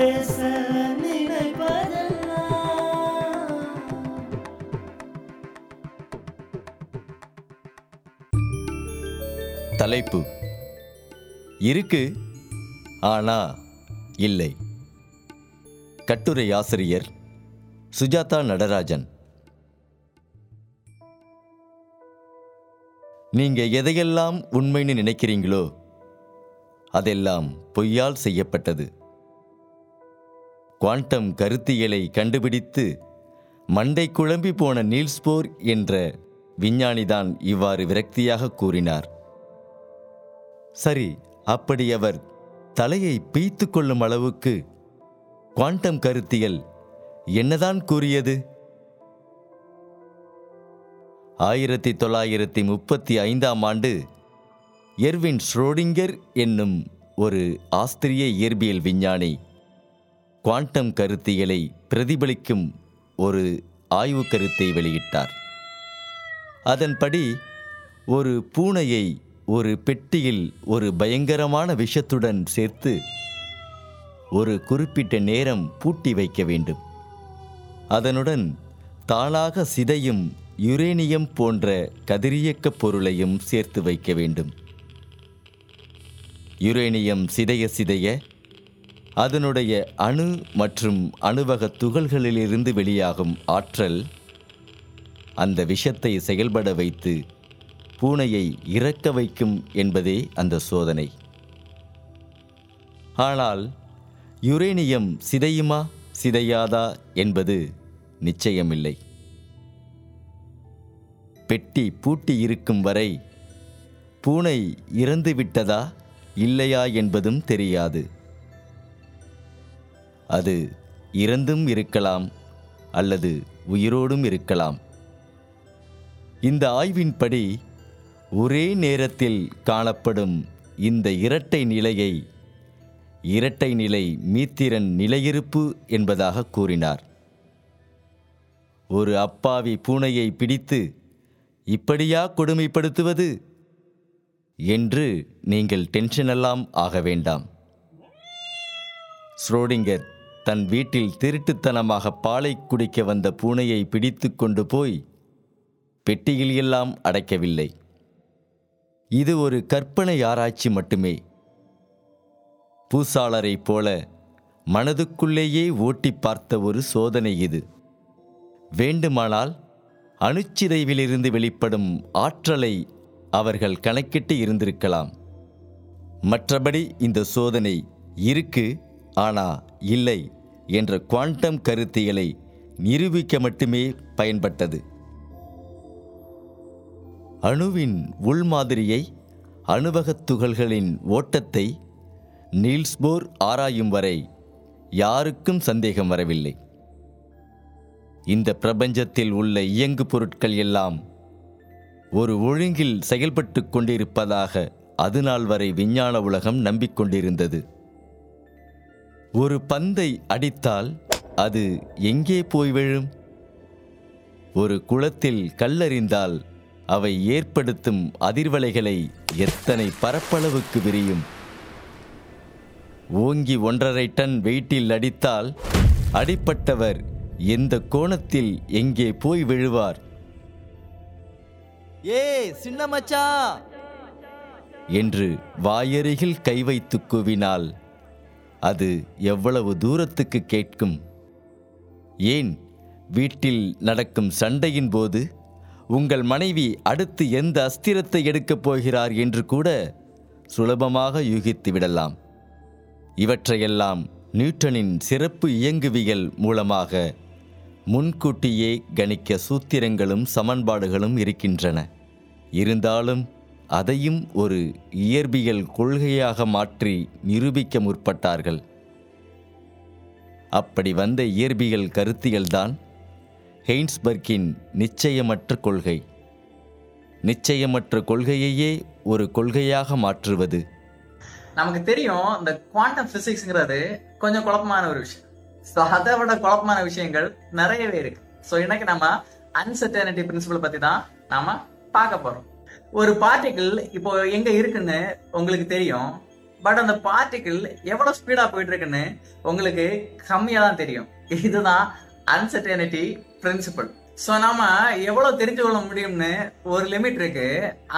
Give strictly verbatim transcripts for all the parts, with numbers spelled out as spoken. பேச நினைப்பதெல்லாம். தலைப்பு இருக்கு ஆனா இல்லை. கட்டுரை ஆசிரியர் சுஜாதா நடராஜன். நீங்க எதையெல்லாம் உண்மைன்னு நினைக்கிறீங்களோ அதெல்லாம் பொய்யால் செய்யப்பட்டது. குவாண்டம் கருத்தியலை கண்டுபிடித்து மண்டை குழம்பி போன நீல்ஸ் போர் என்ற விஞ்ஞானிதான் இவ்வாறு விரக்தியாக கூறினார். சரி, அப்படி அவர் தலையை பீய்த்து கொள்ளும் அளவுக்கு குவாண்டம் கருத்தியல் என்னதான் கூறியது? ஆயிரத்தி தொள்ளாயிரத்தி முப்பத்தி ஐந்தாம் ஆண்டு எர்வின் ஷ்ரோடிங்கர் என்னும் ஒரு ஆஸ்திரிய இயற்பியல் விஞ்ஞானி குவாண்டம் கருத்தியலை பிரதிபலிக்கும் ஒரு ஆய்வு கருத்தை வெளியிட்டார். அதன்படி ஒரு பூனையை ஒரு பெட்டியில் ஒரு பயங்கரமான விஷத்துடன் சேர்த்து ஒரு குறிப்பிட்ட நேரம் பூட்டி வைக்க வேண்டும். அதனுடன் தானாக சிதையும் யுரேனியம் போன்ற கதிரியக்கப் பொருளையும் சேர்த்து வைக்க வேண்டும். யுரேனியம் சிதைய சிதைய அதனுடைய அணு மற்றும் அணுவக துகள்களிலிருந்து வெளியாகும் ஆற்றல் அந்த விஷத்தை செயல்பட வைத்து பூனையை இறக்க வைக்கும் என்பதே அந்த சோதனை. ஆனால் யுரேனியம் சிதையுமா சிதையாதா என்பது நிச்சயமில்லை. பெட்டி பூட்டி இருக்கும் வரை பூனை இறந்துவிட்டதா இல்லையா என்பதும் தெரியாது. அது இறந்தும் இருக்கலாம் அல்லது உயிரோடும் இருக்கலாம். இந்த ஆய்வின்படி ஒரே நேரத்தில் காணப்படும் இந்த இரட்டை நிலையை இரட்டை நிலை மீத்திரன் நிலையிருப்பு என்பதாக கூறினார். ஒரு அப்பாவி பூனையை பிடித்து இப்படியா கொடுமைப்படுத்துவது என்று நீங்கள் டென்ஷனெல்லாம் ஆக வேண்டாம். ஷ்ரோடிங்கர் தன் வீட்டில் திருட்டுத்தனமாக பாலை குடிக்க வந்த பூனையை பிடித்து கொண்டு போய் பெட்டியில் எல்லாம் அடைக்கவில்லை. இது ஒரு கற்பனை ஆராய்ச்சி மட்டுமே. பூசாளரை போல மனதுக்குள்ளேயே ஓட்டி பார்த்த ஒரு சோதனை இது. வேண்டுமானால் அணுச்சிதைவிலிருந்து வெளிப்படும் ஆற்றலை அவர்கள் கணக்கிட்டு இருந்திருக்கலாம். மற்றபடி இந்த சோதனை இருக்கு ஆனா இல்லை என்ற குவாண்டம் கருத்தியலை நிரூபிக்க மட்டுமே பயன்பட்டது. அணுவின் உள்மாதிரியை, அணுவகத் துகள்களின் ஓட்டத்தை நீல்ஸ் போர் ஆராயும் வரை யாருக்கும் சந்தேகம் வரவில்லை. இந்த பிரபஞ்சத்தில் உள்ள இயங்கு பொருட்கள் எல்லாம் ஒரு ஒழுங்கில் செயல்பட்டு கொண்டிருப்பதாக அது நாள் வரை விஞ்ஞான உலகம் நம்பிக்கொண்டிருந்தது. ஒரு பந்தை அடித்தால் அது எங்கே போய் விழும்? ஒரு குளத்தில் கல்லறிந்தால் அவை ஏற்படுத்தும் அதிர்வலைகளை எத்தனை பரப்பளவுக்கு விரியும்? ஓங்கி ஒன்றரை டன் வெயிட்டில் அடித்தால் அடிப்பட்டவர் எந்த கோணத்தில் எங்கே போய் விழுவார்? ஏ சின்ன மச்சா என்று வாயருகில் கை வைத்து கூவினால் அது எவ்வளவு தூரத்துக்கு கேட்கும்? ஏன் வீட்டில் நடக்கும் சண்டையின் போது உங்கள் மனைவி அடுத்து எந்த அஸ்திரத்தை எடுக்கப் போகிறார் என்று கூட சுலபமாக யூகித்து விடலாம். இவற்றையெல்லாம் நியூட்டனின் சிறப்பு இயங்குவியல் மூலமாக முன்கூட்டியே கணிக்க சூத்திரங்களும் சமன்பாடுகளும் இருக்கின்றன. இருந்தாலும் அதையும் ஒரு இயற்பியல் கொள்கையாக மாற்றி நிரூபிக்க முற்பட்டார்கள். அப்படி வந்த இயற்பியல் கருத்தியல்தான் ஹெய்ன்ஸ்பர்க்கின் நிச்சயமற்ற கொள்கை. நிச்சயமற்ற கொள்கையையே ஒரு கொள்கையாக மாற்றுவது. நமக்கு தெரியும் இந்த குவாண்டம் பிசிக்ஸ்ங்கிறது கொஞ்சம் குழப்பமான ஒரு விஷயம். ஸோ அதை விட குழப்பமான விஷயங்கள் நிறையவே இருக்கு. ஸோ இன்னைக்கு நம்ம அன்சர்டனிட்டி பிரின்சிபல் பத்தி தான் நாம பார்க்க போறோம். ஒரு பார்ட்டிகிள் இப்போ எங்க இருக்குன்னு உங்களுக்கு தெரியும். பட் அந்த பார்ட்டிக்கிள் எவ்வளோ ஸ்பீடாக போயிட்டு இருக்குன்னு உங்களுக்கு கம்மியாக தான் தெரியும். இதுதான் அன்சர்டனிட்டி பிரின்சிபல். ஸோ நம்ம எவ்வளோ தெரிஞ்சு கொள்ள முடியும்னு ஒரு லிமிட் இருக்கு.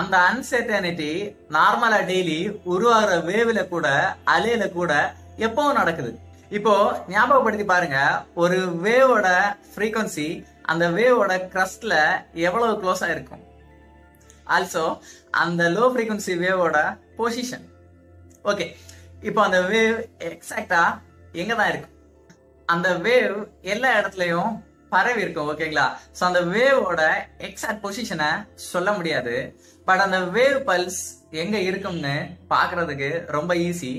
அந்த அன்சர்டனிட்டி நார்மலாக டெய்லி உருவாகிற வேவில் கூட அலையில கூட எப்பவும் நடக்குது. இப்போ ஞாபகப்படுத்தி பாருங்க, ஒரு வேவோட ஃப்ரீக்வன்சி அந்த வேவோட கிரஸ்ட்ல எவ்வளவு க்ளோஸா இருக்கும், ஆல்சோ அந்த லோ ஃப்ரீக்வன்சி வேவோட பொசிஷன். ஓகே, இப்போ அந்த வேவ் எக்ஸாக்டா எங்க தான் இருக்கும்? அந்த வேவ் எல்லா இடத்துலயும் பரவி இருக்கும். ஓகேங்களா? ஸோ அந்த வேவோட எக்ஸாக்ட் பொசிஷனை சொல்ல முடியாது. பட் அந்த வேவ் பல்ஸ் எங்க இருக்கும்னு பாக்குறதுக்கு ரொம்ப ஈஸி.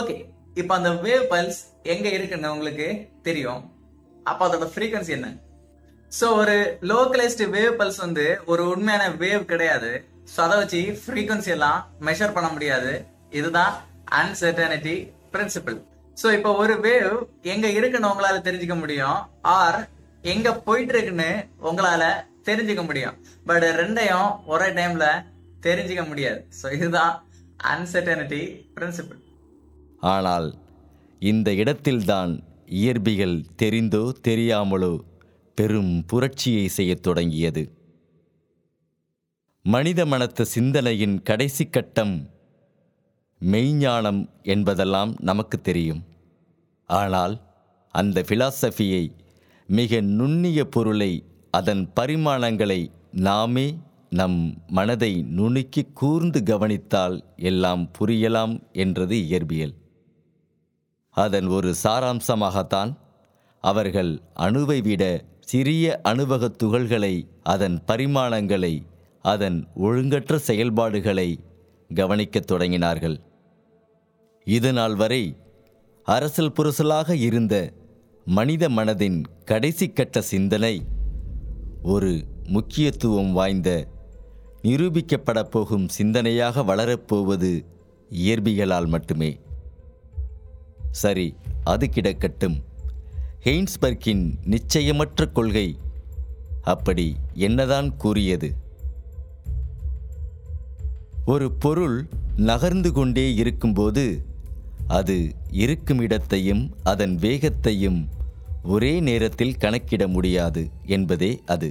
ஓகே, இப்போ அந்த வேவ் பல்ஸ் எங்க இருக்குன்னு உங்களுக்கு தெரியும். அப்போ அதோட ஃப்ரீக்வன்சி என்ன? ஸோ ஒரு லோக்கலைஸ்டு வேவ் பல்ஸ் வந்து ஒரு உண்மையான வேவ் கிடையாது. ஸோ அதை வச்சு ஃப்ரீக்வன்சி எல்லாம் மெஷர் பண்ண முடியாது. இதுதான் அன்சர்டனிட்டி பிரின்சிபிள். ஸோ இப்போ ஒரு வேவ் எங்க இருக்குன்னு உங்களால தெரிஞ்சுக்க முடியும், ஆர் எங்க போயிட்டு இருக்குன்னு உங்களால தெரிஞ்சுக்க முடியும். பட் ரெண்டையும் ஒரே டைம்ல தெரிஞ்சுக்க முடியாது. ஸோ இதுதான் அன்சர்டனிட்டி பிரின்சிபிள். ஆனால் இந்த இடத்தில்தான் இயற்பியல் தெரிந்தோ தெரியாமலோ பெரும் புரட்சியை செய்யத் தொடங்கியது. மனித மனத்து சிந்தனையின் கடைசி கட்டம் மெய்ஞானம் என்பதெல்லாம் நமக்கு தெரியும். ஆனால் அந்த பிலாசபியை, மிக நுண்ணிய பொருளை, அதன் பரிமாணங்களை நாமே நம் மனதை நுணுக்கி கூர்ந்து கவனித்தால் எல்லாம் புரியலாம் என்றது இயற்பியல். அதன் ஒரு சாராம்சமாகத்தான் அவர்கள் அணுவை விட சிறிய அணுவகத் துகள்களை, அதன் பரிமாணங்களை, அதன் ஒழுங்கற்ற செயல்பாடுகளை கவனிக்கத் தொடங்கினார்கள். இது நாள் வரை அரசல் புரசலாக இருந்த மனித மனதின் கடைசி கட்ட சிந்தனை ஒரு முக்கியத்துவம் வாய்ந்த நிரூபிக்கப்படப் போகும் சிந்தனையாக வளரப்போவது இயற்பியலால் மட்டுமே. சரி, அது கிடக்கட்டும். ஹெய்ன்ஸ்பர்க்கின் நிச்சயமற்ற கொள்கை அப்படி என்னதான் கூறியது? ஒரு பொருள் நகர்ந்து கொண்டே இருக்கும்போது அது இருக்கும் இடத்தையும் அதன் வேகத்தையும் ஒரே நேரத்தில் கணக்கிட முடியாது என்பதே அது.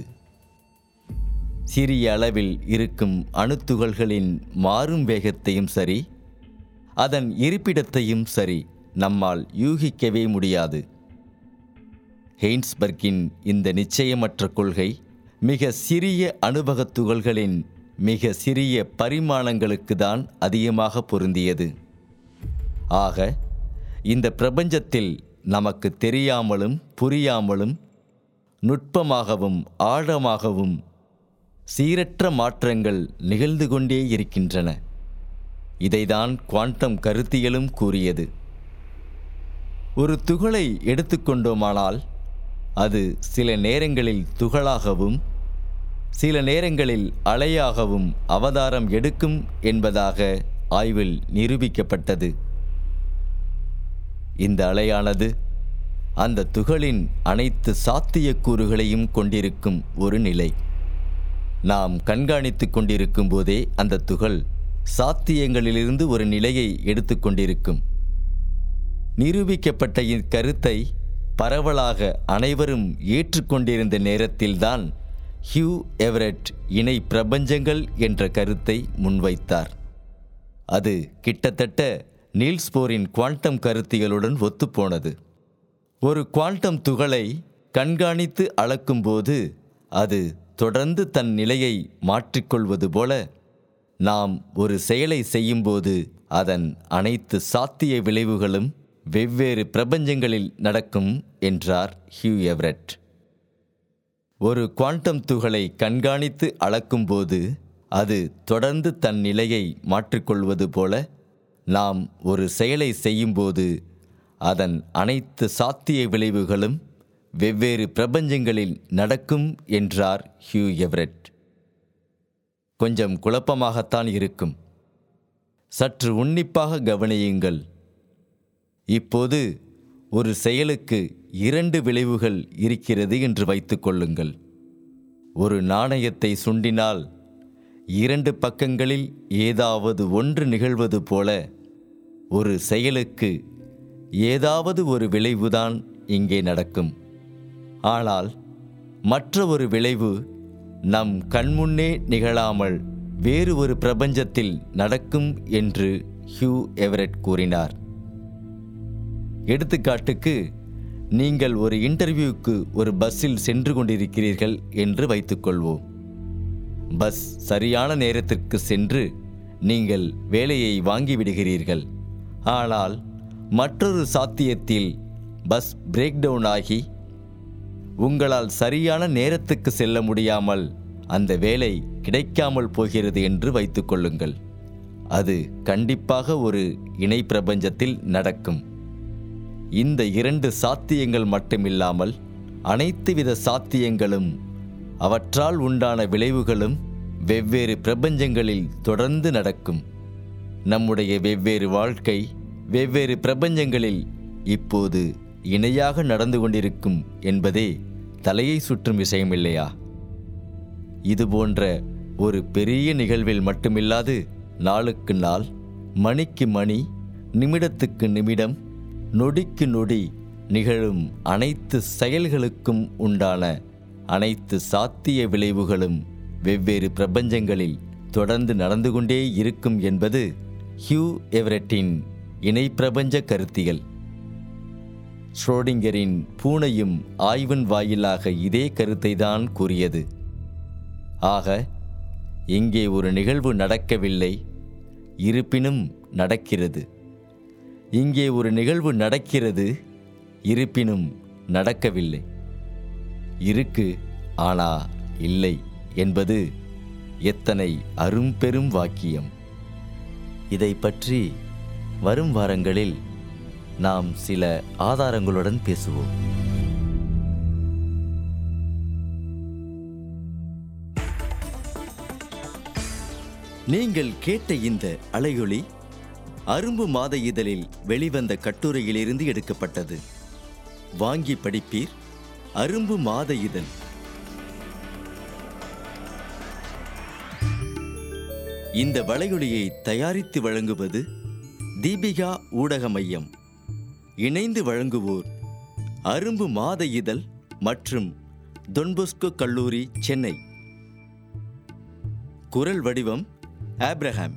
சிறிய அளவில் இருக்கும் அணுத்துகள்களின் மாறும் வேகத்தையும் சரி, அதன் இருப்பிடத்தையும் சரி நம்மால் யூகிக்கவே முடியாது. ஹெய்ன்ஸ்பர்க்கின் இந்த நிச்சயமற்ற கொள்கை மிக சிறிய அணுவகத் துகள்களின் மிக சிறிய பரிமாணங்களுக்கு தான் அதிகமாக பொருந்தியது. ஆக இந்த பிரபஞ்சத்தில் நமக்கு தெரியாமலும் புரியாமலும் நுட்பமாகவும் ஆழமாகவும் சீரற்ற மாற்றங்கள் நிகழ்ந்து கொண்டே இருக்கின்றன. இதைதான் குவாண்டம் கருத்தியலும் கூறியது. ஒரு துகளை எடுத்துக்கொண்டோமானால் அது சில நேரங்களில் துகளாகவும் சில நேரங்களில் அலையாகவும் அவதாரம் எடுக்கும் என்பதாக ஆய்வில் நிரூபிக்கப்பட்டது. இந்த அலையானது அந்த துகளின் அனைத்து சாத்தியக்கூறுகளையும் கொண்டிருக்கும் ஒரு நிலை. நாம் கண்காணித்து கொண்டிருக்கும் போதே அந்த துகள் சாத்தியங்களிலிருந்து ஒரு நிலையை எடுத்து கொண்டிருக்கும். நிரூபிக்கப்பட்ட இக்கருத்தை பரவலாக அனைவரும் ஏற்றுக்கொண்டிருந்த நேரத்தில்தான் ஹியூ எவரெட் இணை பிரபஞ்சங்கள் என்ற கருத்தை முன்வைத்தார். அது கிட்டத்தட்ட நீல்ஸ் போரின் குவாண்டம் கருத்தியலுடன் ஒத்துப்போனது. ஒரு குவாண்டம் துகளை கண்காணித்து அளக்கும்போது அது தொடர்ந்து தன் நிலையை மாற்றிக்கொள்வது போல, நாம் ஒரு செயலை செய்யும்போது அதன் அனைத்து சாத்திய விளைவுகளும் வெவ்வேறு பிரபஞ்சங்களில் நடக்கும் என்றார் ஹியூ எவரெட். ஒரு குவாண்டம் துகளை கண்காணித்து அளக்கும்போது அது தொடர்ந்து தன் நிலையை மாற்றிக்கொள்வது போல, நாம் ஒரு செயலை செய்யும்போது அதன் அனைத்து சாத்திய விளைவுகளும் வெவ்வேறு பிரபஞ்சங்களில் நடக்கும் என்றார் ஹியூ எவரெட். கொஞ்சம் குழப்பமாகத்தான் இருக்கும். சற்று உன்னிப்பாக கவனியுங்கள். இப்போது ஒரு செயலுக்கு இரண்டு விளைவுகள் இருக்கிறது என்று வைத்துக்கொள்ளுங்கள். ஒரு நாணயத்தை சுண்டினால் இரண்டு பக்கங்களில் ஏதாவது ஒன்று நிகழ்வது போல, ஒரு செயலுக்கு ஏதாவது ஒரு விளைவுதான் இங்கே நடக்கும். ஆனால் மற்ற ஒரு விளைவு நம் கண்முன்னே நிகழாமல் வேறு ஒரு பிரபஞ்சத்தில் நடக்கும் என்று ஹியூ எவரெட் கூறினார். எடுத்துக்காட்டுக்கு, நீங்கள் ஒரு இன்டர்வியூக்கு ஒரு பஸ்ஸில் சென்று கொண்டிருக்கிறீர்கள் என்று வைத்துக்கொள்வோம். பஸ் சரியான நேரத்திற்கு சென்று நீங்கள் வேலையை வாங்கிவிடுகிறீர்கள். ஆனால் மற்றொரு சாத்தியத்தில் பஸ் பிரேக் டவுன் ஆகி உங்களால் சரியான நேரத்துக்கு செல்ல முடியாமல் அந்த வேலை கிடைக்காமல் போகிறது என்று வைத்துக்கொள்ளுங்கள். அது கண்டிப்பாக ஒரு இணை பிரபஞ்சத்தில் நடக்கும். இந்த இரண்டு சாத்தியங்கள் மட்டுமில்லாமல் அனைத்து வித சாத்தியங்களும் அவற்றால் உண்டான விளைவுகளும் வெவ்வேறு பிரபஞ்சங்களில் தொடர்ந்து நடக்கும். நம்முடைய வெவ்வேறு வாழ்க்கை வெவ்வேறு பிரபஞ்சங்களில் இப்போது இணையாக நடந்து கொண்டிருக்கும் என்பதே தலையை சுற்றும் விஷயமில்லையா? இதுபோன்ற ஒரு பெரிய நிகழ்வில் மட்டுமில்லாது நாளுக்கு நாள், மணிக்கு மணி, நிமிடத்துக்கு நிமிடம், நொடிக்கு நொடி நிகழும் அனைத்து செயல்களுக்கும் உண்டான அனைத்து சாத்திய விளைவுகளும் வெவ்வேறு பிரபஞ்சங்களில் தொடர்ந்து நடந்து கொண்டே இருக்கும் என்பது ஹியூ எவரெட்டின் இணை பிரபஞ்ச கருத்தியல். ஷ்ரோடிங்கரின் பூனையும் ஆய்வின் வாயிலாக இதே கருத்தை தான் கூறியது. ஆக இங்கே ஒரு நிகழ்வு நடக்கவில்லை, இருப்பினும் நடக்கிறது. இங்கே ஒரு நிகழ்வு நடக்கிறது, இருப்பினும் நடக்கவில்லை. இருக்கு ஆனா இல்லை என்பது எத்தனை அரும்பெரும் வாக்கியம்! இதை பற்றி வரும் வாரங்களில் நாம் சில ஆதாரங்களுடன் பேசுவோம். நீங்கள் கேட்ட இந்த அலையொலி அரும்பு மாத இதழில் வெளிவந்த கட்டுரையிலிருந்து எடுக்கப்பட்டது. வாங்கி படிப்பீர். அரும்பு மாத இதழ். இந்த வலையொலியை தயாரித்து வழங்குவது தீபிகா ஊடக மையம். இணைந்து வழங்குவோர் அரும்பு மாத இதழ் மற்றும் தொன்பொஸ்கோ கல்லூரி, சென்னை. குரல் வடிவம் ஆப்ரஹாம்.